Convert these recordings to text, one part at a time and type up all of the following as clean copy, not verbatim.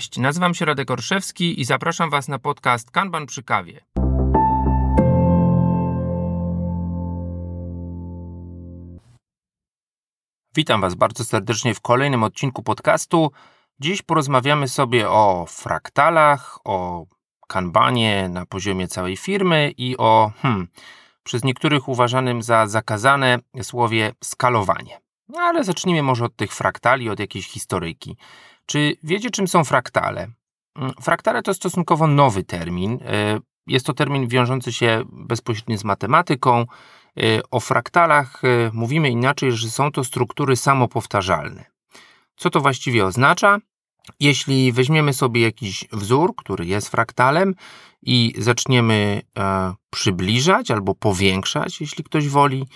Cześć, nazywam się Radek Orszewski i zapraszam Was na podcast Kanban przy kawie. Witam Was bardzo serdecznie w kolejnym odcinku podcastu. Dziś porozmawiamy sobie o fraktalach, o kanbanie na poziomie całej firmy i o przez niektórych uważanym za zakazane słowie skalowanie. No ale zacznijmy może od tych fraktali, od jakiejś historyjki. Czy wiecie, czym są fraktale? Fraktale to stosunkowo nowy termin. Jest to termin wiążący się bezpośrednio z matematyką. O fraktalach mówimy inaczej, że są to struktury samopowtarzalne. Co to właściwie oznacza? Jeśli weźmiemy sobie jakiś wzór, który jest fraktalem i zaczniemy przybliżać albo powiększać, jeśli ktoś woli,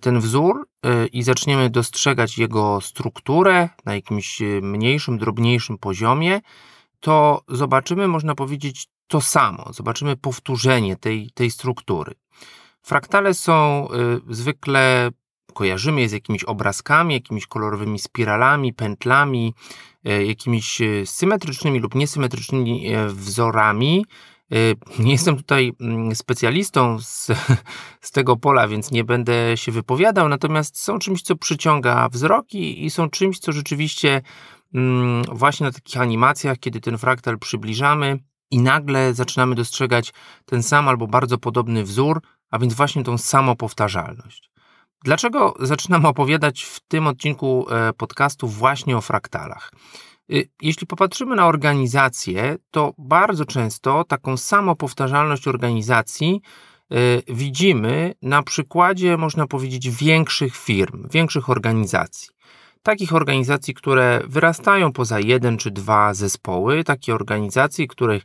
ten wzór i zaczniemy dostrzegać jego strukturę na jakimś mniejszym, drobniejszym poziomie, to zobaczymy, można powiedzieć, to samo. Zobaczymy powtórzenie tej struktury. Fraktale są zwykle, kojarzymy je z jakimiś obrazkami, jakimiś kolorowymi spiralami, pętlami, jakimiś symetrycznymi lub niesymetrycznymi wzorami. Nie jestem tutaj specjalistą z tego pola, więc nie będę się wypowiadał, natomiast są czymś, co przyciąga wzrok i są czymś, co rzeczywiście właśnie na takich animacjach, kiedy ten fraktal przybliżamy i nagle zaczynamy dostrzegać ten sam albo bardzo podobny wzór, a więc właśnie tą samopowtarzalność. Dlaczego zaczynam opowiadać w tym odcinku podcastu właśnie o fraktalach? Jeśli popatrzymy na organizację, to bardzo często taką samopowtarzalność organizacji widzimy na przykładzie, można powiedzieć, większych firm, większych organizacji. Takich organizacji, które wyrastają poza jeden czy dwa zespoły, takie organizacji, których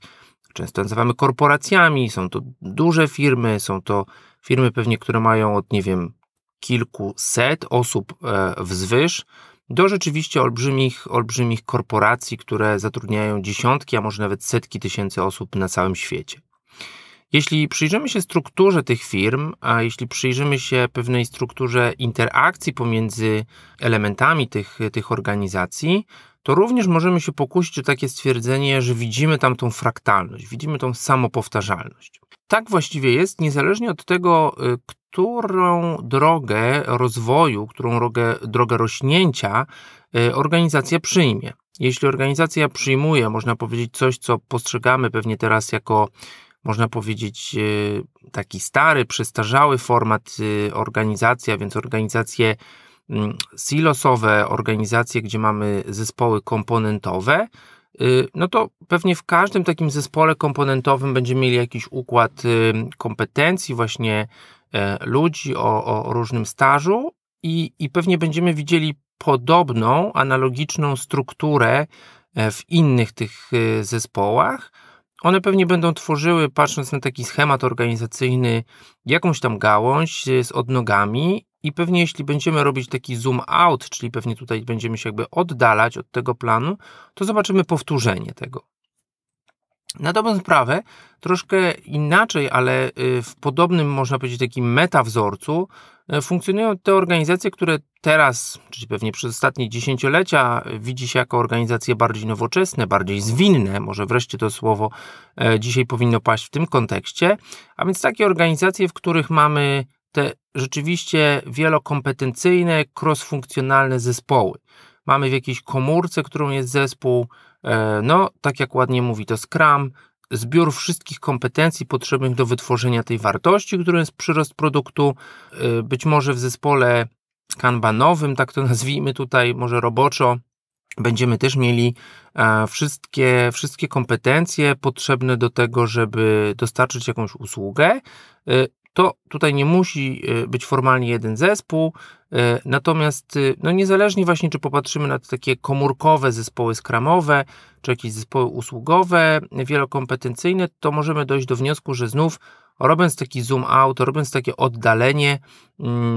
często nazywamy korporacjami, są to duże firmy, są to firmy pewnie, które mają od, nie wiem, kilkuset osób wzwyż, do rzeczywiście olbrzymich korporacji, które zatrudniają dziesiątki, a może nawet setki tysięcy osób na całym świecie. Jeśli przyjrzymy się strukturze tych firm, a jeśli przyjrzymy się pewnej strukturze interakcji pomiędzy elementami tych organizacji, to również możemy się pokusić o takie stwierdzenie, że widzimy tam tą fraktalność, widzimy tą samopowtarzalność. Tak właściwie jest, niezależnie od tego, którą drogę rozwoju, którą drogę rośnięcia organizacja przyjmie. Jeśli organizacja przyjmuje, można powiedzieć, coś, co postrzegamy pewnie teraz jako, można powiedzieć, taki stary, przestarzały format organizacji, a więc organizacje silosowe, organizacje, gdzie mamy zespoły komponentowe, no to pewnie w każdym takim zespole komponentowym będziemy mieli jakiś układ kompetencji właśnie ludzi o różnym stażu i pewnie będziemy widzieli podobną, analogiczną strukturę w innych tych zespołach. One pewnie będą tworzyły, patrząc na taki schemat organizacyjny, jakąś tam gałąź z odnogami i pewnie jeśli będziemy robić taki zoom out, czyli pewnie tutaj będziemy się jakby oddalać od tego planu, to zobaczymy powtórzenie tego. Na dobrą sprawę, troszkę inaczej, ale w podobnym, można powiedzieć, takim metawzorcu funkcjonują te organizacje, które teraz, czyli pewnie przez ostatnie dziesięciolecia, widzi się jako organizacje bardziej nowoczesne, bardziej zwinne, może wreszcie to słowo dzisiaj powinno paść w tym kontekście, a więc takie organizacje, w których mamy te rzeczywiście wielokompetencyjne, cross-funkcjonalne zespoły. Mamy w jakiejś komórce, którą jest zespół, no tak jak ładnie mówi to Scrum, zbiór wszystkich kompetencji potrzebnych do wytworzenia tej wartości, którą jest przyrost produktu, być może w zespole kanbanowym, tak to nazwijmy tutaj, może roboczo, będziemy też mieli wszystkie kompetencje potrzebne do tego, żeby dostarczyć jakąś usługę. To tutaj nie musi być formalnie jeden zespół, natomiast no niezależnie właśnie, czy popatrzymy na takie komórkowe zespoły scrumowe, czy jakieś zespoły usługowe, wielokompetencyjne, to możemy dojść do wniosku, że znów robiąc taki zoom out, robiąc takie oddalenie,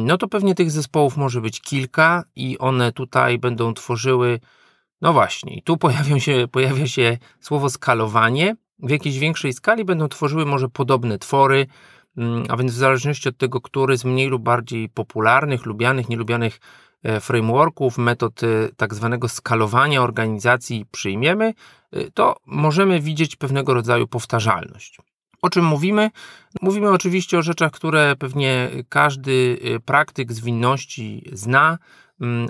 no to pewnie tych zespołów może być kilka i one tutaj będą tworzyły, no właśnie, tu pojawia się słowo skalowanie, w jakiejś większej skali będą tworzyły może podobne twory, a więc w zależności od tego, który z mniej lub bardziej popularnych, lubianych, nielubianych frameworków, metod tak zwanego skalowania organizacji przyjmiemy, to możemy widzieć pewnego rodzaju powtarzalność. O czym mówimy? Mówimy oczywiście o rzeczach, które pewnie każdy praktyk zwinności zna,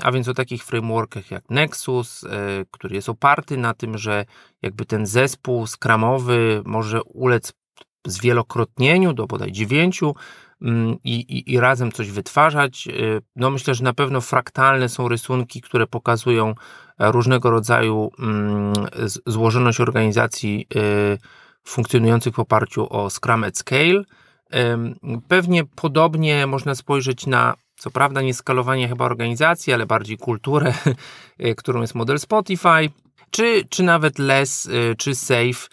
a więc o takich frameworkach jak Nexus, który jest oparty na tym, że jakby ten zespół scrumowy może ulec zwielokrotnieniu do bodaj 9 i razem coś wytwarzać. No myślę, że na pewno fraktalne są rysunki, które pokazują różnego rodzaju złożoność organizacji funkcjonujących w oparciu o Scrum at Scale. Pewnie podobnie można spojrzeć na, co prawda nie skalowanie chyba organizacji, ale bardziej kulturę, którą jest model Spotify, czy nawet Les, czy Safe.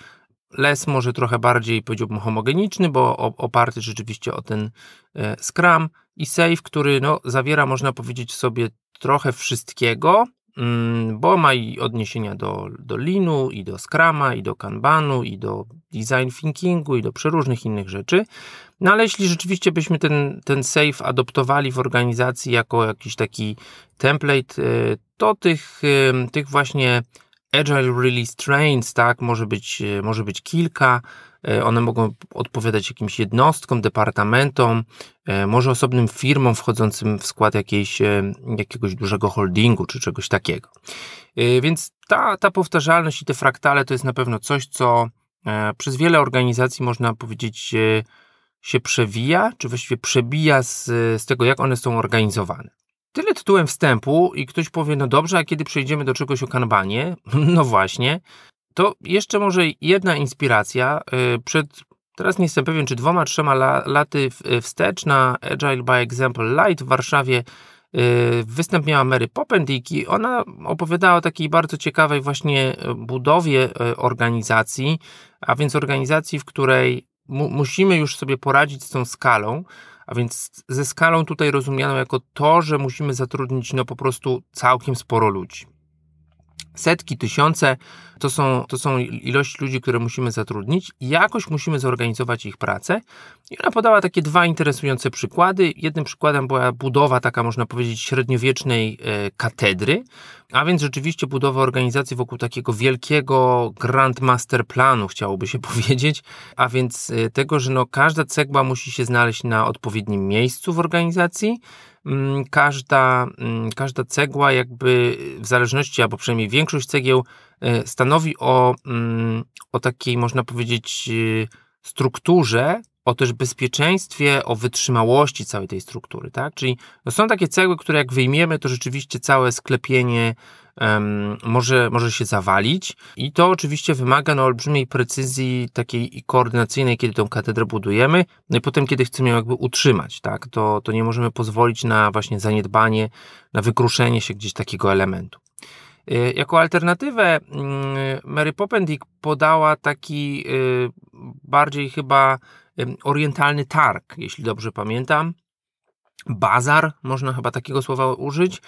Les może trochę bardziej, powiedziałbym, homogeniczny, bo oparty rzeczywiście o ten Scrum, i Safe, który no, zawiera, można powiedzieć sobie, trochę wszystkiego, bo ma i odniesienia do Leanu, i do Scruma, i do Kanbanu, i do design thinkingu, i do przeróżnych innych rzeczy. No ale jeśli rzeczywiście byśmy ten Safe adoptowali w organizacji jako jakiś taki template, to tych właśnie Agile Release Trains, tak, może być kilka, one mogą odpowiadać jakimś jednostkom, departamentom, może osobnym firmom wchodzącym w skład jakiegoś dużego holdingu czy czegoś takiego. Więc ta powtarzalność i te fraktale to jest na pewno coś, co przez wiele organizacji, można powiedzieć, się przewija, czy właściwie przebija z tego, jak one są organizowane. Tyle tytułem wstępu i ktoś powie, no dobrze, a kiedy przejdziemy do czegoś o kanbanie? No właśnie, to jeszcze może jedna inspiracja. Teraz nie jestem pewien, czy 2-3 laty wstecz na Agile by Example Light w Warszawie występniała Mary Poppendieck i ona opowiadała o takiej bardzo ciekawej właśnie budowie organizacji, a więc organizacji, w której musimy już sobie poradzić z tą skalą, a więc ze skalą tutaj rozumianą jako to, że musimy zatrudnić no po prostu całkiem sporo ludzi. Setki, tysiące to są ilość ludzi, które musimy zatrudnić i jakoś musimy zorganizować ich pracę. I ona podała takie 2 interesujące przykłady. Jednym przykładem była budowa taka, można powiedzieć, średniowiecznej katedry, a więc rzeczywiście budowa organizacji wokół takiego wielkiego grandmaster planu, chciałoby się powiedzieć, a więc tego, że no każda cegła musi się znaleźć na odpowiednim miejscu w organizacji. Każda cegła jakby w zależności, albo przynajmniej większość cegieł stanowi o takiej, można powiedzieć, strukturze, o też bezpieczeństwie, o wytrzymałości całej tej struktury, tak? Czyli no są takie cegły, które jak wyjmiemy, to rzeczywiście całe sklepienie może się zawalić i to oczywiście wymaga no, olbrzymiej precyzji takiej i koordynacyjnej, kiedy tą katedrę budujemy, no i potem, kiedy chcemy ją jakby utrzymać, tak? To nie możemy pozwolić na właśnie zaniedbanie, na wykruszenie się gdzieś takiego elementu. Jako alternatywę Mary Poppendieck podała taki bardziej chyba orientalny targ, jeśli dobrze pamiętam. Bazar, można chyba takiego słowa użyć,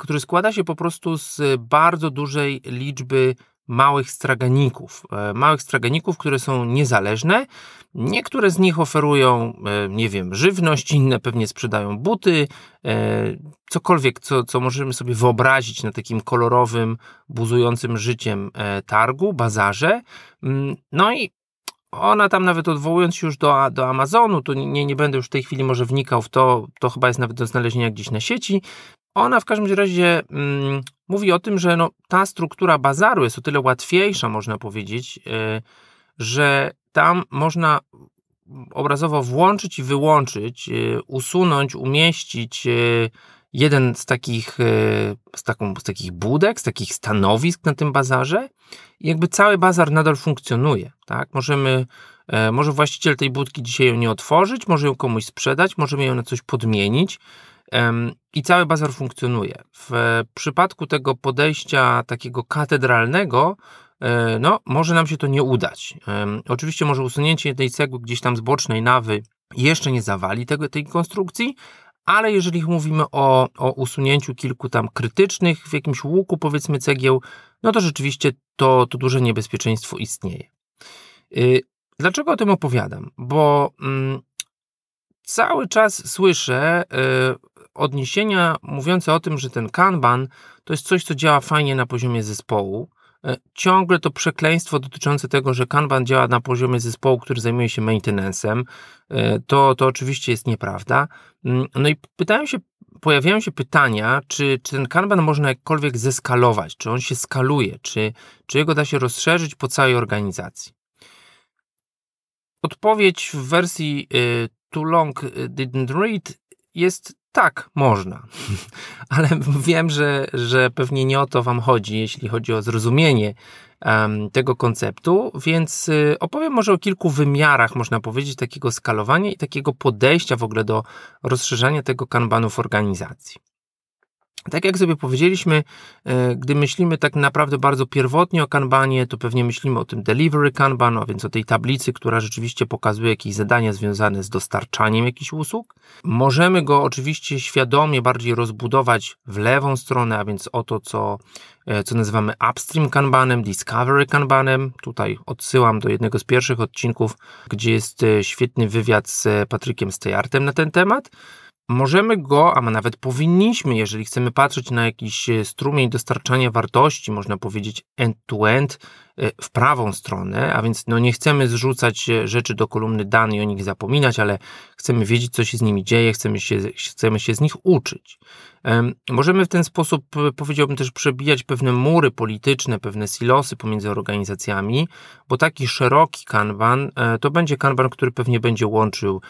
który składa się po prostu z bardzo dużej liczby małych straganików. Małych straganików, które są niezależne. Niektóre z nich oferują, nie wiem, żywność, inne pewnie sprzedają buty, cokolwiek, co możemy sobie wyobrazić na takim kolorowym, buzującym życiem targu, bazarze. No i ona tam nawet odwołując się już do Amazonu, to nie będę już w tej chwili może wnikał w to chyba jest nawet do znalezienia gdzieś na sieci. Ona w każdym razie mówi o tym, że no, ta struktura bazaru jest o tyle łatwiejsza, można powiedzieć, że tam można obrazowo włączyć i wyłączyć, usunąć, umieścić jeden z takich budek, z takich stanowisk na tym bazarze i jakby cały bazar nadal funkcjonuje, tak? Może właściciel tej budki dzisiaj ją nie otworzyć, może ją komuś sprzedać, możemy ją na coś podmienić i cały bazar funkcjonuje. W przypadku tego podejścia takiego katedralnego, no może nam się to nie udać. Oczywiście może usunięcie jednej cegły gdzieś tam z bocznej nawy jeszcze nie zawali tej konstrukcji, ale jeżeli mówimy o usunięciu kilku tam krytycznych w jakimś łuku, powiedzmy, cegieł, no to rzeczywiście to duże niebezpieczeństwo istnieje. Dlaczego o tym opowiadam? Bo cały czas słyszę odniesienia mówiące o tym, że ten Kanban to jest coś, co działa fajnie na poziomie zespołu. Ciągle to przekleństwo dotyczące tego, że Kanban działa na poziomie zespołu, który zajmuje się maintenance'em, to oczywiście jest nieprawda. No i pojawiają się pytania, czy ten Kanban można jakkolwiek zeskalować, czy on się skaluje, czy jego da się rozszerzyć po całej organizacji. Odpowiedź w wersji too long didn't read jest tak, można, ale wiem, że pewnie nie o to Wam chodzi, jeśli chodzi o zrozumienie tego konceptu, więc opowiem może o kilku wymiarach, można powiedzieć, takiego skalowania i takiego podejścia w ogóle do rozszerzania tego kanbanu w organizacji. Tak jak sobie powiedzieliśmy, gdy myślimy tak naprawdę bardzo pierwotnie o kanbanie, to pewnie myślimy o tym delivery kanban, a więc o tej tablicy, która rzeczywiście pokazuje jakieś zadania związane z dostarczaniem jakichś usług. Możemy go oczywiście świadomie bardziej rozbudować w lewą stronę, a więc o to, co nazywamy upstream kanbanem, discovery kanbanem. Tutaj odsyłam do jednego z pierwszych odcinków, gdzie jest świetny wywiad z Patrykiem Stejartem na ten temat. Możemy go, a nawet powinniśmy, jeżeli chcemy patrzeć na jakiś strumień dostarczania wartości, można powiedzieć end-to-end, w prawą stronę, a więc nie chcemy zrzucać rzeczy do kolumny danych i o nich zapominać, ale chcemy wiedzieć, co się z nimi dzieje, chcemy się z nich uczyć. Możemy w ten sposób, powiedziałbym też, przebijać pewne mury polityczne, pewne silosy pomiędzy organizacjami, bo taki szeroki kanban to będzie kanban, który pewnie będzie łączył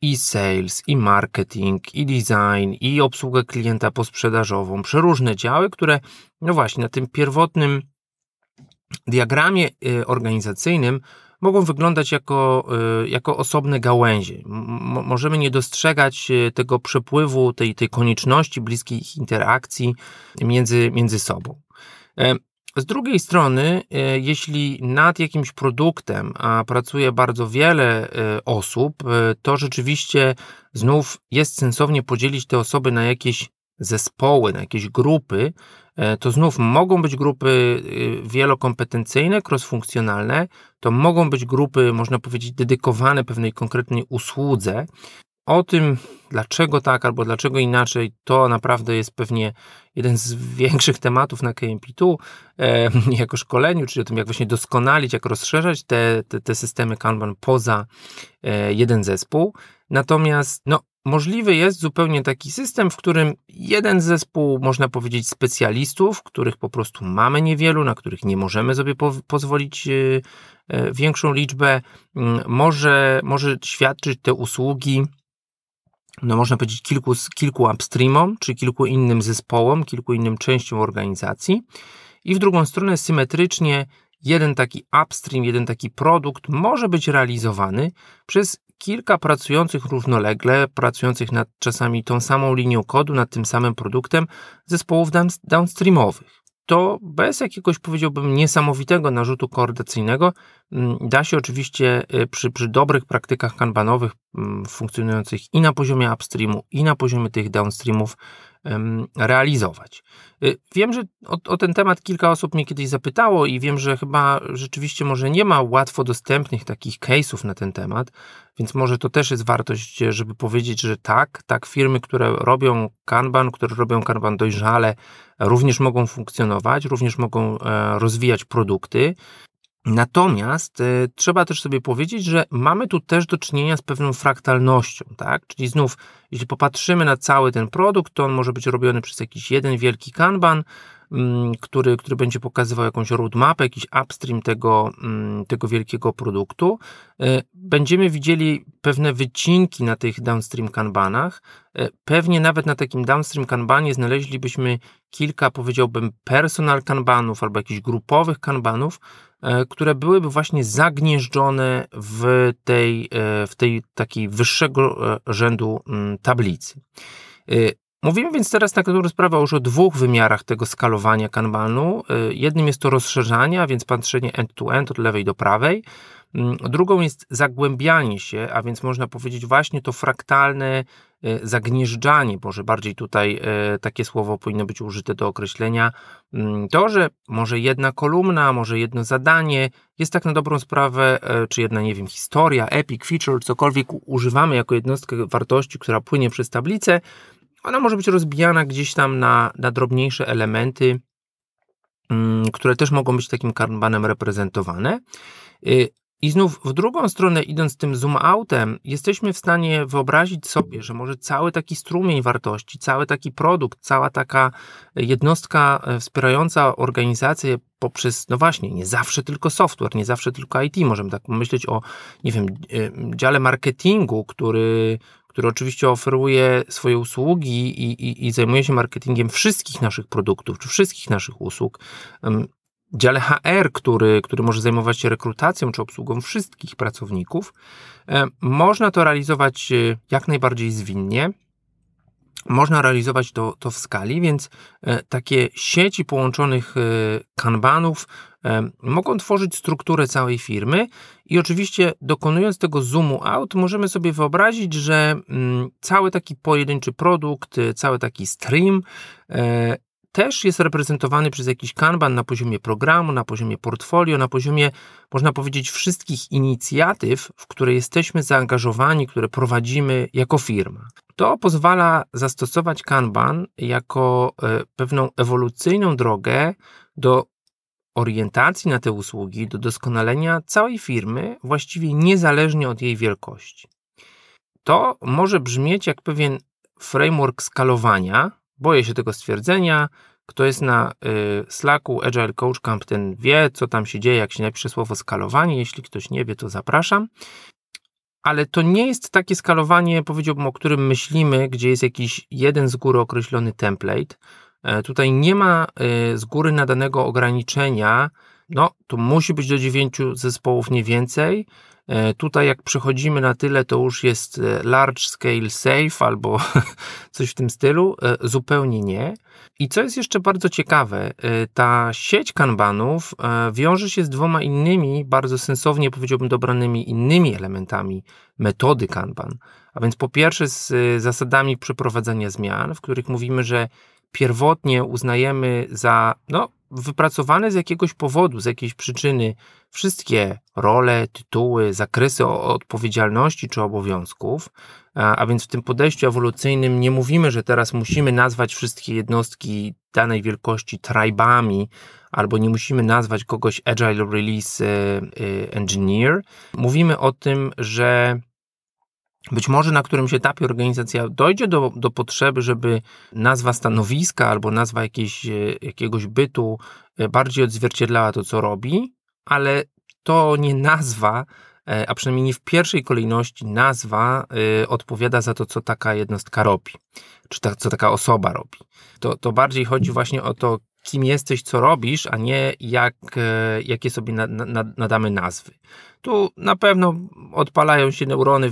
i sales, i marketing, i design, i obsługę klienta posprzedażową, przeróżne działy, które, no właśnie, na tym pierwotnym diagramie organizacyjnym mogą wyglądać jako osobne gałęzie. Możemy nie dostrzegać tego przepływu, tej konieczności bliskich interakcji między sobą. Z drugiej strony, jeśli nad jakimś produktem pracuje bardzo wiele osób, to rzeczywiście znów jest sensownie podzielić te osoby na jakieś zespoły, na jakieś grupy. To znów mogą być grupy wielokompetencyjne, crossfunkcjonalne, to mogą być grupy, można powiedzieć, dedykowane pewnej konkretnej usłudze. O tym, dlaczego tak albo dlaczego inaczej, to naprawdę jest pewnie jeden z większych tematów na KMP2 jako szkoleniu, czyli o tym, jak właśnie doskonalić, jak rozszerzać te systemy Kanban poza jeden zespół. Natomiast możliwy jest zupełnie taki system, w którym jeden zespół, można powiedzieć, specjalistów, których po prostu mamy niewielu, na których nie możemy sobie pozwolić większą liczbę, może świadczyć te usługi, można powiedzieć, kilku upstreamom, czy kilku innym zespołom, kilku innym częściom organizacji. I w drugą stronę symetrycznie jeden taki upstream, jeden taki produkt może być realizowany przez kilka pracujących równolegle, pracujących nad czasami tą samą linią kodu, nad tym samym produktem zespołów downstreamowych. To bez jakiegoś, powiedziałbym, niesamowitego narzutu koordynacyjnego da się oczywiście przy dobrych praktykach kanbanowych funkcjonujących i na poziomie upstreamu, i na poziomie tych downstreamów realizować. Wiem, że o ten temat kilka osób mnie kiedyś zapytało i wiem, że chyba rzeczywiście może nie ma łatwo dostępnych takich case'ów na ten temat, więc może to też jest wartość, żeby powiedzieć, że tak firmy, które robią Kanban, dojrzale, również mogą funkcjonować, również mogą rozwijać produkty. Natomiast trzeba też sobie powiedzieć, że mamy tu też do czynienia z pewną fraktalnością, tak? Czyli znów, jeśli popatrzymy na cały ten produkt, to on może być robiony przez jakiś jeden wielki kanban, który będzie pokazywał jakąś roadmapę, jakiś upstream tego wielkiego produktu. Będziemy widzieli pewne wycinki na tych downstream kanbanach. Pewnie nawet na takim downstream kanbanie znaleźlibyśmy kilka, powiedziałbym, personal kanbanów albo jakichś grupowych kanbanów, które byłyby właśnie zagnieżdżone w tej takiej wyższego rzędu tablicy. Mówimy więc teraz tak naprawdę sprawa już o dwóch wymiarach tego skalowania kanbanu. Jednym jest to rozszerzanie, a więc patrzenie end-to-end od lewej do prawej. Drugą jest zagłębianie się, a więc można powiedzieć właśnie to fraktalne zagnieżdżanie, może bardziej tutaj takie słowo powinno być użyte do określenia. To, że może jedna kolumna, może jedno zadanie jest tak na dobrą sprawę, czy jedna, nie wiem, historia, epic, feature, cokolwiek używamy jako jednostkę wartości, która płynie przez tablicę, Ona może być rozbijana gdzieś tam na drobniejsze elementy, które też mogą być takim kanbanem reprezentowane. I znów w drugą stronę, idąc tym zoom outem, jesteśmy w stanie wyobrazić sobie, że może cały taki strumień wartości, cały taki produkt, cała taka jednostka wspierająca organizację poprzez, no właśnie, nie zawsze tylko software, nie zawsze tylko IT. Możemy tak myśleć o, nie wiem, dziale marketingu, który oczywiście oferuje swoje usługi i zajmuje się marketingiem wszystkich naszych produktów, czy wszystkich naszych usług. Dziale HR, który może zajmować się rekrutacją czy obsługą wszystkich pracowników. Można to realizować jak najbardziej zwinnie. Można realizować to w skali, więc takie sieci połączonych kanbanów mogą tworzyć strukturę całej firmy i oczywiście dokonując tego zoomu out możemy sobie wyobrazić, że cały taki pojedynczy produkt, cały taki stream też jest reprezentowany przez jakiś kanban na poziomie programu, na poziomie portfolio, na poziomie, można powiedzieć, wszystkich inicjatyw, w które jesteśmy zaangażowani, które prowadzimy jako firma. To pozwala zastosować kanban jako pewną ewolucyjną drogę do orientacji na te usługi, do doskonalenia całej firmy, właściwie niezależnie od jej wielkości. To może brzmieć jak pewien framework skalowania. Boję się tego stwierdzenia. Kto jest na Slacku Agile Coach Camp, ten wie, co tam się dzieje, jak się napisze słowo skalowanie. Jeśli ktoś nie wie, to zapraszam. Ale to nie jest takie skalowanie, powiedziałbym, o którym myślimy, gdzie jest jakiś jeden z góry określony template. Tutaj nie ma z góry nadanego ograniczenia. No, to musi być do 9 zespołów, nie więcej. Tutaj jak przechodzimy na tyle, to już jest large scale safe albo coś w tym stylu. Zupełnie nie. I co jest jeszcze bardzo ciekawe, ta sieć kanbanów wiąże się z dwoma innymi, bardzo sensownie, powiedziałbym, dobranymi innymi elementami metody kanban. A więc po pierwsze z zasadami przeprowadzania zmian, w których mówimy, że pierwotnie uznajemy za wypracowane z jakiegoś powodu, z jakiejś przyczyny wszystkie role, tytuły, zakresy odpowiedzialności czy obowiązków, a więc w tym podejściu ewolucyjnym nie mówimy, że teraz musimy nazwać wszystkie jednostki danej wielkości tribami, albo nie musimy nazwać kogoś Agile Release Engineer. Mówimy o tym, że być może na którymś etapie organizacja dojdzie do potrzeby, żeby nazwa stanowiska albo nazwa jakiegoś bytu bardziej odzwierciedlała to, co robi, ale to nie nazwa, a przynajmniej nie w pierwszej kolejności nazwa odpowiada za to, co taka jednostka robi, czy co taka osoba robi. To bardziej chodzi właśnie o to, kim jesteś, co robisz, a nie jakie sobie nadamy nazwy. Tu na pewno odpalają się neurony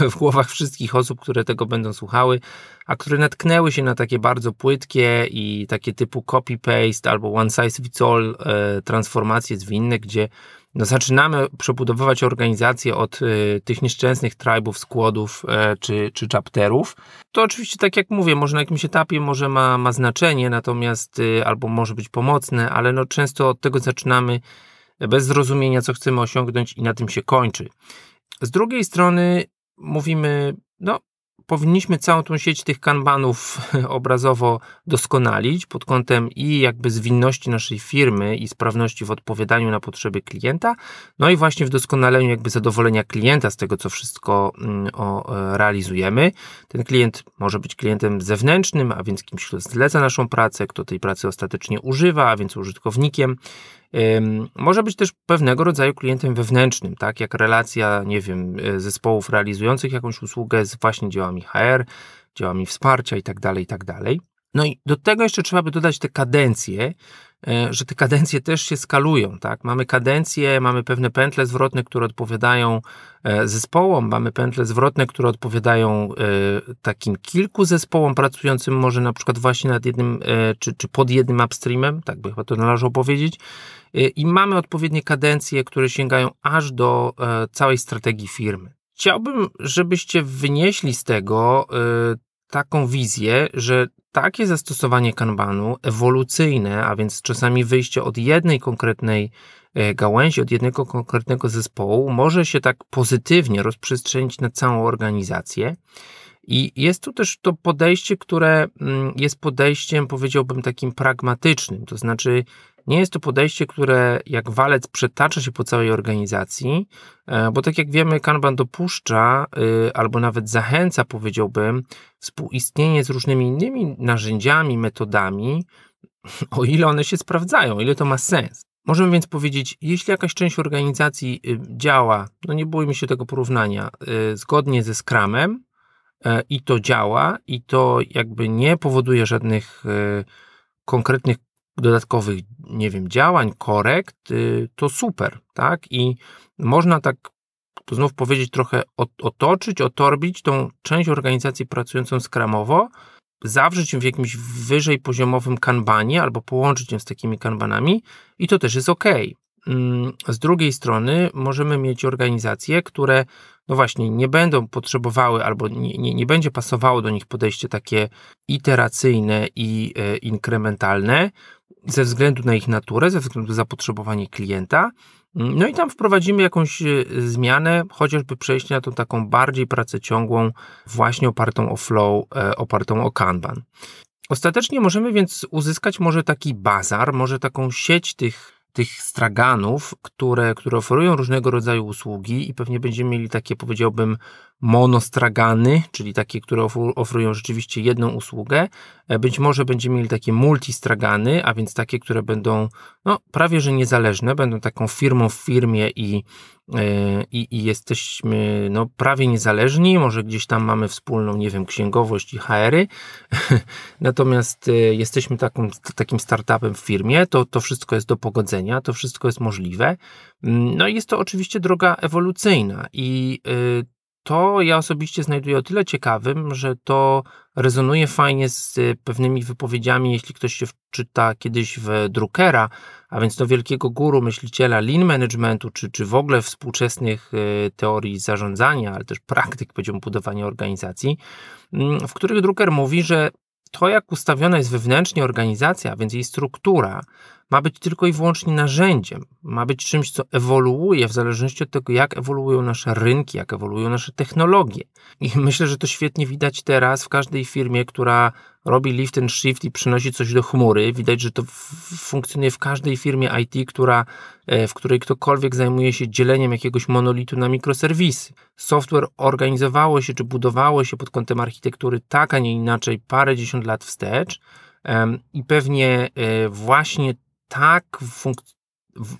w głowach wszystkich osób, które tego będą słuchały, a które natknęły się na takie bardzo płytkie i takie typu copy-paste albo one size fits all transformacje zwinne, gdzie zaczynamy przebudowywać organizację od tych nieszczęsnych tribów, składów czy chapterów. To oczywiście, tak jak mówię, może na jakimś etapie może ma znaczenie, natomiast albo może być pomocne, ale często od tego zaczynamy bez zrozumienia, co chcemy osiągnąć i na tym się kończy. Z drugiej strony mówimy, powinniśmy całą tą sieć tych kanbanów obrazowo doskonalić pod kątem i jakby zwinności naszej firmy i sprawności w odpowiadaniu na potrzeby klienta, no i właśnie w doskonaleniu jakby zadowolenia klienta z tego, co wszystko realizujemy. Ten klient może być klientem zewnętrznym, a więc kimś, kto zleca naszą pracę, kto tej pracy ostatecznie używa, a więc użytkownikiem. Może być też pewnego rodzaju klientem wewnętrznym, tak jak relacja, nie wiem, zespołów realizujących jakąś usługę z właśnie działami HR, działami wsparcia i tak dalej. No i do tego jeszcze trzeba by dodać te kadencje, że te kadencje też się skalują, tak? Mamy kadencje, mamy pewne pętle zwrotne, które odpowiadają zespołom, mamy pętle zwrotne, które odpowiadają takim kilku zespołom pracującym może na przykład właśnie nad jednym czy pod jednym upstreamem, tak by chyba to należało powiedzieć. I mamy odpowiednie kadencje, które sięgają aż do całej strategii firmy. Chciałbym, żebyście wynieśli z tego taką wizję, że takie zastosowanie kanbanu ewolucyjne, a więc czasami wyjście od jednej konkretnej gałęzi, od jednego konkretnego zespołu, może się tak pozytywnie rozprzestrzenić na całą organizację. I jest tu też to podejście, które jest podejściem, powiedziałbym, takim pragmatycznym. To znaczy, nie jest to podejście, które jak walec przetacza się po całej organizacji, bo tak jak wiemy, Kanban dopuszcza albo nawet zachęca, powiedziałbym, współistnienie z różnymi innymi narzędziami, metodami, o ile one się sprawdzają, o ile to ma sens. Możemy więc powiedzieć, jeśli jakaś część organizacji działa, no nie bójmy się tego porównania, zgodnie ze Scrumem i to działa i to jakby nie powoduje żadnych konkretnych dodatkowych, nie wiem, działań, korekt, to super, tak? I można tak, to znów powiedzieć, trochę otoczyć, otorbić tą część organizacji pracującą scrumowo, zawrzeć ją w jakimś wyżej poziomowym kanbanie albo połączyć ją z takimi kanbanami i to też jest ok. Z drugiej strony możemy mieć organizacje, które no właśnie nie będą potrzebowały albo nie będzie pasowało do nich podejście takie iteracyjne i inkrementalne ze względu na ich naturę, ze względu na zapotrzebowanie klienta. No i tam wprowadzimy jakąś zmianę, chociażby przejście na tą taką bardziej pracę ciągłą, właśnie opartą o flow, opartą o kanban. Ostatecznie możemy więc uzyskać może taki bazar, może taką sieć tych straganów, które oferują różnego rodzaju usługi i pewnie będziemy mieli takie, powiedziałbym, monostragany, czyli takie, które oferują rzeczywiście jedną usługę. Być może będziemy mieli takie multistragany, a więc takie, które będą no, prawie że niezależne, będą taką firmą w firmie i jesteśmy no, prawie niezależni, może gdzieś tam mamy wspólną, nie wiem, księgowość i HR-y, natomiast jesteśmy takim startupem w firmie, to wszystko jest do pogodzenia, to wszystko jest możliwe. No i jest to oczywiście droga ewolucyjna i to ja osobiście znajduję o tyle ciekawym, że to rezonuje fajnie z pewnymi wypowiedziami, jeśli ktoś się wczyta kiedyś w Druckera, a więc do wielkiego guru, myśliciela lean managementu, czy w ogóle współczesnych teorii zarządzania, ale też praktyk, powiedziałbym, budowania organizacji, w których Drucker mówi, że to, jak ustawiona jest wewnętrznie organizacja, a więc jej struktura, ma być tylko i wyłącznie narzędziem, ma być czymś, co ewoluuje w zależności od tego, jak ewoluują nasze rynki, jak ewoluują nasze technologie. I myślę, że to świetnie widać teraz w każdej firmie, która robi lift and shift i przynosi coś do chmury. Widać, że to funkcjonuje w każdej firmie IT, w której ktokolwiek zajmuje się dzieleniem jakiegoś monolitu na mikroserwisy. Software organizowało się czy budowało się pod kątem architektury tak, a nie inaczej parędziesiąt lat wstecz i pewnie właśnie tak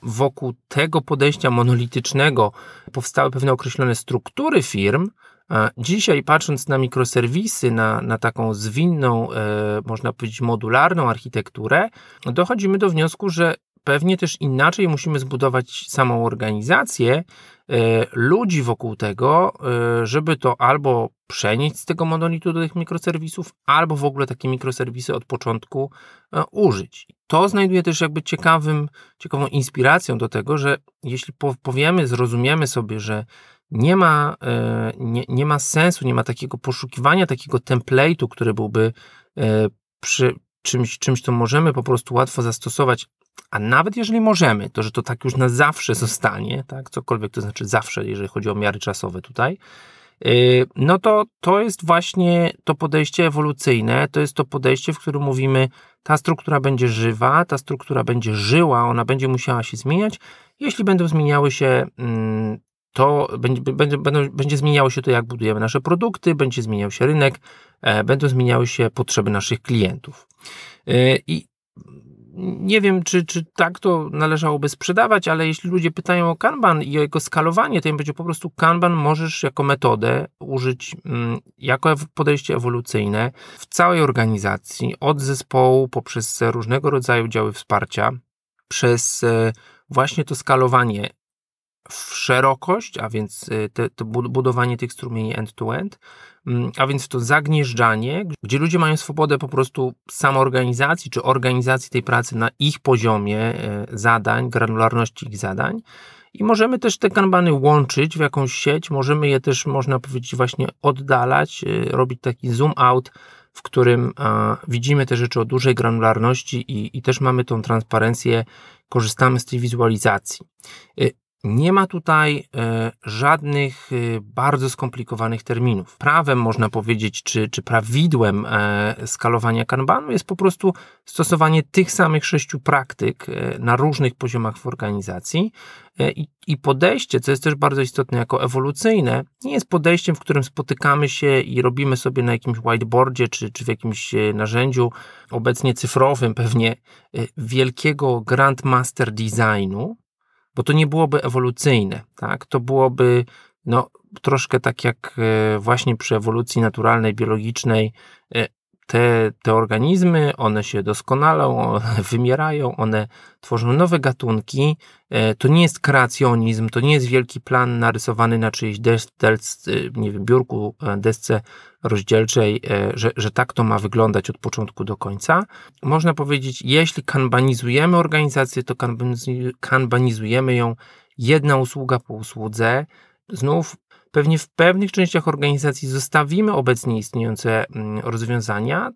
wokół tego podejścia monolitycznego powstały pewne określone struktury firm. A dzisiaj, patrząc na mikroserwisy, na taką zwinną, można powiedzieć modularną architekturę, dochodzimy do wniosku, że pewnie też inaczej musimy zbudować samą organizację, ludzi wokół tego, żeby to albo przenieść z tego monolitu do tych mikroserwisów, albo w ogóle takie mikroserwisy od początku użyć. To znajduję też jakby ciekawą inspiracją do tego, że jeśli powiemy, zrozumiemy sobie, że nie ma sensu, nie ma takiego poszukiwania, takiego template'u, który byłby czymś, co możemy po prostu łatwo zastosować, a nawet jeżeli możemy, to że to tak już na zawsze zostanie, tak, cokolwiek to znaczy zawsze, jeżeli chodzi o miary czasowe tutaj, no to jest właśnie to podejście ewolucyjne, to jest to podejście, w którym mówimy, ta struktura będzie żywa, ta struktura będzie żyła, ona będzie musiała się zmieniać, jeśli będą zmieniały się to będzie zmieniało się to, jak budujemy nasze produkty, będzie zmieniał się rynek, będą zmieniały się potrzeby naszych klientów. I nie wiem, czy tak to należałoby sprzedawać, ale jeśli ludzie pytają o Kanban i o jego skalowanie, to im będzie po prostu Kanban możesz jako metodę użyć jako podejście ewolucyjne w całej organizacji, od zespołu poprzez różnego rodzaju działy wsparcia, przez właśnie to skalowanie w szerokość, a więc to budowanie tych strumieni end-to-end, a więc to zagnieżdżanie, gdzie ludzie mają swobodę po prostu samoorganizacji, czy organizacji tej pracy na ich poziomie zadań, granularności ich zadań. I możemy też te kanbany łączyć w jakąś sieć, możemy je też, można powiedzieć, właśnie oddalać, robić taki zoom out, w którym widzimy te rzeczy o dużej granularności i też mamy tą transparencję, korzystamy z tej wizualizacji. Nie ma tutaj żadnych bardzo skomplikowanych terminów. Prawem, można powiedzieć, czy prawidłem skalowania kanbanu jest po prostu stosowanie tych samych 6 praktyk na różnych poziomach w organizacji i podejście, co jest też bardzo istotne jako ewolucyjne, nie jest podejściem, w którym spotykamy się i robimy sobie na jakimś whiteboardzie czy w jakimś narzędziu obecnie cyfrowym pewnie wielkiego grandmaster designu, bo to nie byłoby ewolucyjne, tak? To byłoby troszkę tak jak właśnie przy ewolucji naturalnej, biologicznej. Te organizmy, one się doskonalą, one wymierają, one tworzą nowe gatunki. To nie jest kreacjonizm, to nie jest wielki plan narysowany na czyjejś biurku, desce rozdzielczej, że tak to ma wyglądać od początku do końca. Można powiedzieć, jeśli kanbanizujemy organizację, to kanbanizujemy ją jedna usługa po usłudze. Znów pewnie w pewnych częściach organizacji zostawimy obecnie istniejące rozwiązania,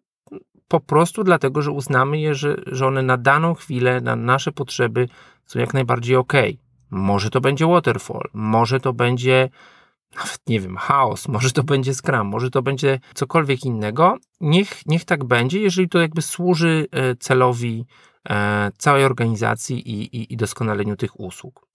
po prostu dlatego, że uznamy je, że one na daną chwilę, na nasze potrzeby są jak najbardziej ok. Może to będzie waterfall, może to będzie nawet, nie wiem, chaos, może to będzie Scrum, może to będzie cokolwiek innego. Niech tak będzie, jeżeli to jakby służy celowi całej organizacji i doskonaleniu tych usług.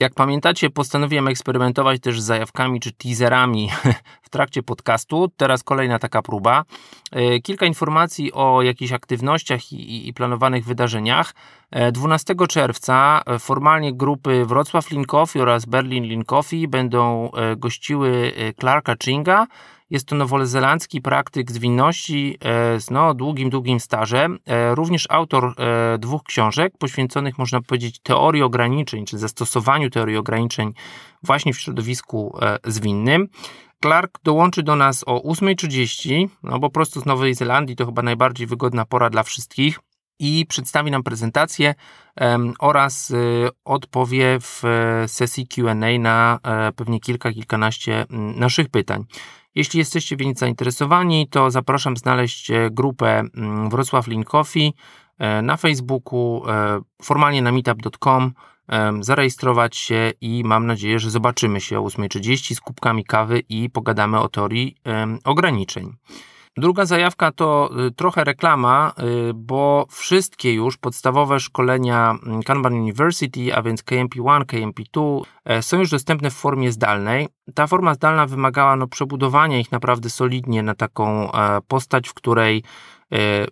Jak pamiętacie, postanowiłem eksperymentować też z zajawkami czy teaserami w trakcie podcastu. Teraz kolejna taka próba. Kilka informacji o jakichś aktywnościach i planowanych wydarzeniach. 12 czerwca formalnie grupy Wrocław Lean Coffee oraz Berlin Lean Coffee będą gościły Clarka Chinga. Jest to nowozelandzki praktyk zwinności z długim stażem. Również autor 2 książek poświęconych, można powiedzieć, teorii ograniczeń, czy zastosowaniu teorii ograniczeń właśnie w środowisku zwinnym. Clark dołączy do nas o 8:30, bo prosto z Nowej Zelandii to chyba najbardziej wygodna pora dla wszystkich. I przedstawi nam prezentację oraz odpowie w sesji Q&A na pewnie kilkanaście naszych pytań. Jeśli jesteście więc zainteresowani, to zapraszam znaleźć grupę Wrocław Lean Coffee na Facebooku, formalnie na meetup.com, zarejestrować się i mam nadzieję, że zobaczymy się o 8:30 z kubkami kawy i pogadamy o teorii ograniczeń. Druga zajawka to trochę reklama, bo wszystkie już podstawowe szkolenia Kanban University, a więc KMP1, KMP2 są już dostępne w formie zdalnej. Ta forma zdalna wymagała przebudowania ich naprawdę solidnie na taką postać, w której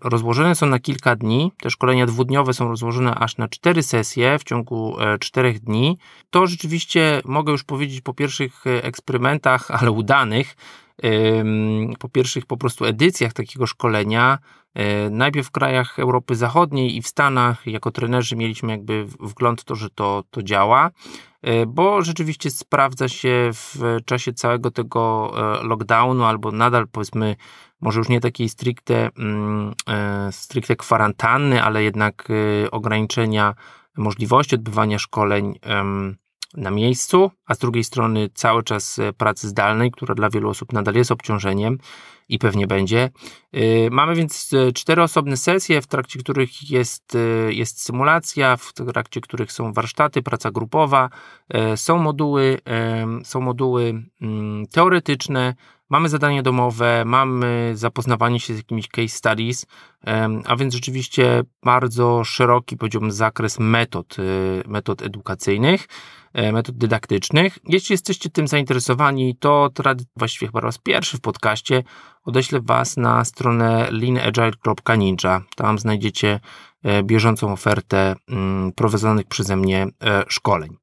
rozłożone są na kilka dni. Te szkolenia 2-dniowe są rozłożone aż na 4 sesje w ciągu 4 dni. To rzeczywiście mogę już powiedzieć po pierwszych eksperymentach, ale udanych, po pierwszych po prostu edycjach takiego szkolenia, najpierw w krajach Europy Zachodniej i w Stanach jako trenerzy mieliśmy jakby wgląd w to, że to działa, bo rzeczywiście sprawdza się w czasie całego tego lockdownu albo nadal, powiedzmy, może już nie takiej stricte kwarantanny, ale jednak ograniczenia możliwości odbywania szkoleń na miejscu, a z drugiej strony cały czas pracy zdalnej, która dla wielu osób nadal jest obciążeniem i pewnie będzie. Mamy więc 4 osobne sesje, w trakcie których jest symulacja, w trakcie których są warsztaty, praca grupowa, są moduły teoretyczne, mamy zadania domowe, mamy zapoznawanie się z jakimiś case studies, a więc rzeczywiście bardzo szeroki, powiedziałbym, zakres metod edukacyjnych, metod dydaktycznych. Jeśli jesteście tym zainteresowani, to właściwie chyba raz pierwszy w podcaście odeślę Was na stronę lineagile.ninja. Tam znajdziecie bieżącą ofertę prowadzonych przeze mnie szkoleń.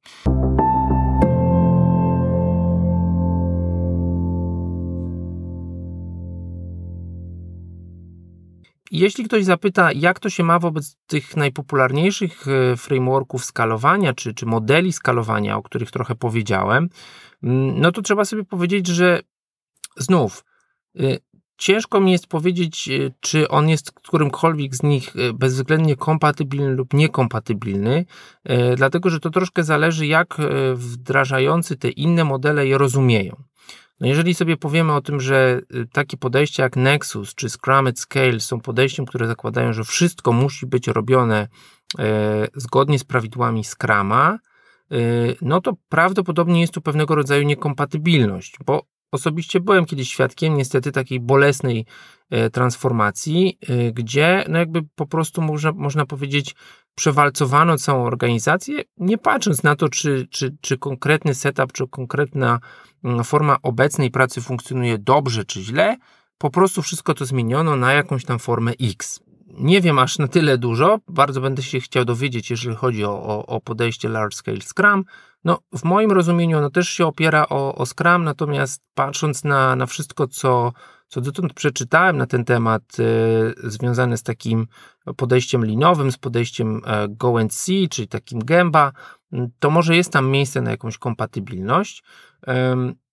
Jeśli ktoś zapyta, jak to się ma wobec tych najpopularniejszych frameworków skalowania, czy modeli skalowania, o których trochę powiedziałem, to trzeba sobie powiedzieć, że znów ciężko mi jest powiedzieć, czy on jest którymkolwiek z nich bezwzględnie kompatybilny lub niekompatybilny, dlatego że to troszkę zależy, jak wdrażający te inne modele je rozumieją. No jeżeli sobie powiemy o tym, że takie podejścia jak Nexus czy Scrum at Scale są podejściem, które zakładają, że wszystko musi być robione zgodnie z prawidłami Scruma, no to prawdopodobnie jest tu pewnego rodzaju niekompatybilność, bo osobiście byłem kiedyś świadkiem niestety takiej bolesnej transformacji, gdzie no jakby po prostu można powiedzieć przewalcowano całą organizację, nie patrząc na to, czy konkretny setup, czy konkretna forma obecnej pracy funkcjonuje dobrze, czy źle, po prostu wszystko to zmieniono na jakąś tam formę X. Nie wiem aż na tyle dużo, bardzo będę się chciał dowiedzieć, jeżeli chodzi o podejście large scale Scrum. No, w moim rozumieniu ono też się opiera o Scrum, natomiast patrząc na wszystko, co dotąd przeczytałem na ten temat związane z takim podejściem linowym, z podejściem go and see, czyli takim Gemba, to może jest tam miejsce na jakąś kompatybilność.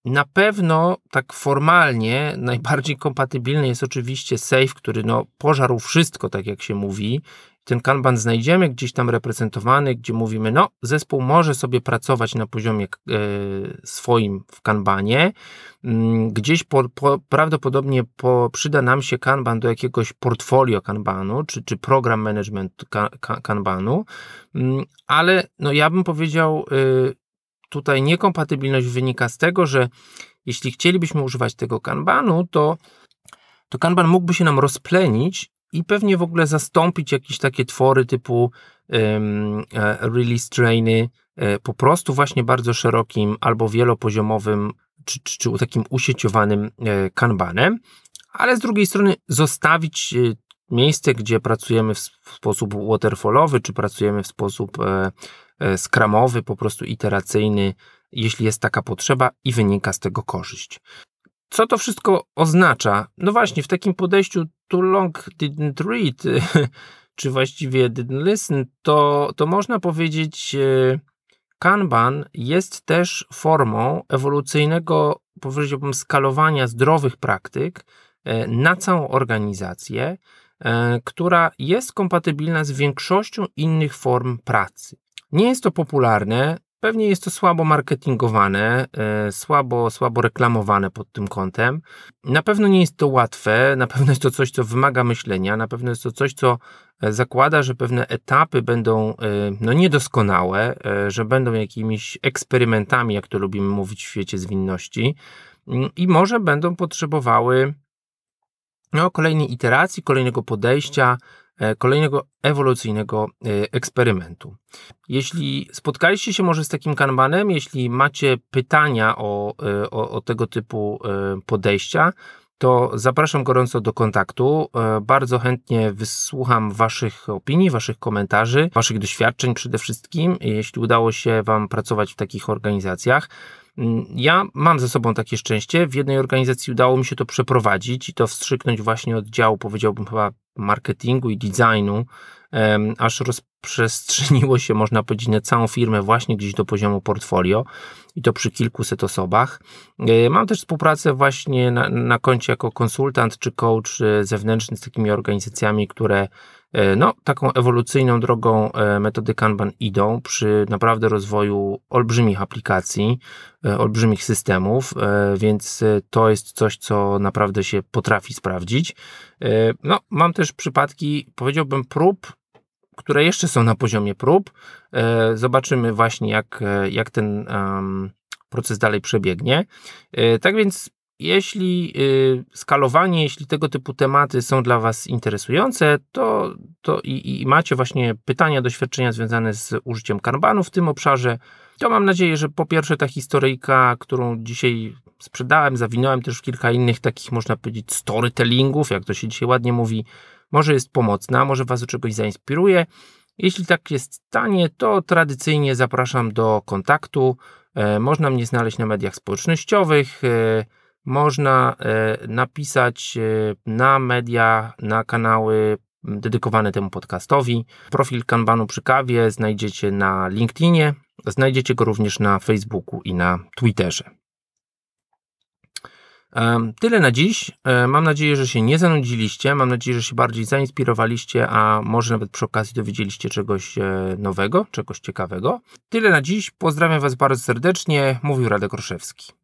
Na pewno tak formalnie najbardziej kompatybilny jest oczywiście Safe, który no, pożarł wszystko, tak jak się mówi. Ten kanban znajdziemy gdzieś tam reprezentowany, gdzie mówimy, no zespół może sobie pracować na poziomie swoim w kanbanie. Gdzieś prawdopodobnie przyda nam się kanban do jakiegoś portfolio kanbanu, czy program management kanbanu, ale no, ja bym powiedział... Tutaj niekompatybilność wynika z tego, że jeśli chcielibyśmy używać tego kanbanu, to kanban mógłby się nam rozplenić i pewnie w ogóle zastąpić jakieś takie twory typu release trainy po prostu właśnie bardzo szerokim albo wielopoziomowym czy takim usieciowanym kanbanem, ale z drugiej strony zostawić miejsce, gdzie pracujemy w sposób waterfallowy, czy pracujemy w sposób scrumowy, po prostu iteracyjny, jeśli jest taka potrzeba i wynika z tego korzyść. Co to wszystko oznacza? No właśnie, w takim podejściu too long didn't read, czy właściwie didn't listen, to można powiedzieć, Kanban jest też formą ewolucyjnego, powiedziałbym, skalowania zdrowych praktyk na całą organizację, która jest kompatybilna z większością innych form pracy. Nie jest to popularne, pewnie jest to słabo marketingowane, słabo reklamowane pod tym kątem. Na pewno nie jest to łatwe, na pewno jest to coś, co wymaga myślenia, na pewno jest to coś, co zakłada, że pewne etapy będą no, niedoskonałe, że będą jakimiś eksperymentami, jak to lubimy mówić w świecie zwinności i może będą potrzebowały no, kolejnej iteracji, kolejnego podejścia, kolejnego ewolucyjnego eksperymentu. Jeśli spotkaliście się może z takim kanbanem, jeśli macie pytania o tego typu podejścia, to zapraszam gorąco do kontaktu. Bardzo chętnie wysłucham waszych opinii, waszych komentarzy, waszych doświadczeń przede wszystkim, jeśli udało się wam pracować w takich organizacjach. Ja mam ze sobą takie szczęście. W jednej organizacji udało mi się to przeprowadzić i to wstrzyknąć właśnie od działu, powiedziałbym chyba marketingu i designu, aż rozprzestrzeniło się, można powiedzieć, na całą firmę właśnie gdzieś do poziomu portfolio i to przy kilkuset osobach. Mam też współpracę właśnie na koncie jako konsultant czy coach zewnętrzny z takimi organizacjami, które no, taką ewolucyjną drogą metody Kanban idą przy naprawdę rozwoju olbrzymich aplikacji, olbrzymich systemów, więc to jest coś, co naprawdę się potrafi sprawdzić. No, mam też przypadki, powiedziałbym, prób, które jeszcze są na poziomie prób. Zobaczymy właśnie, jak ten proces dalej przebiegnie. Tak więc jeśli skalowanie, jeśli tego typu tematy są dla was interesujące, to i macie właśnie pytania, doświadczenia związane z użyciem kanbanu w tym obszarze, to mam nadzieję, że po pierwsze ta historyjka, którą dzisiaj sprzedałem, zawinąłem też w kilka innych takich, można powiedzieć, storytellingów, jak to się dzisiaj ładnie mówi, może jest pomocna, może was do czegoś zainspiruje. Jeśli tak jest w stanie, to tradycyjnie zapraszam do kontaktu. Można mnie znaleźć na mediach społecznościowych, można napisać na media, na kanały dedykowane temu podcastowi. Profil Kanbanu przy kawie znajdziecie na LinkedInie, znajdziecie go również na Facebooku i na Twitterze. Tyle na dziś. Mam nadzieję, że się nie zanudziliście, mam nadzieję, że się bardziej zainspirowaliście, a może nawet przy okazji dowiedzieliście czegoś nowego, czegoś ciekawego. Tyle na dziś. Pozdrawiam was bardzo serdecznie. Mówił Radek Orszewski.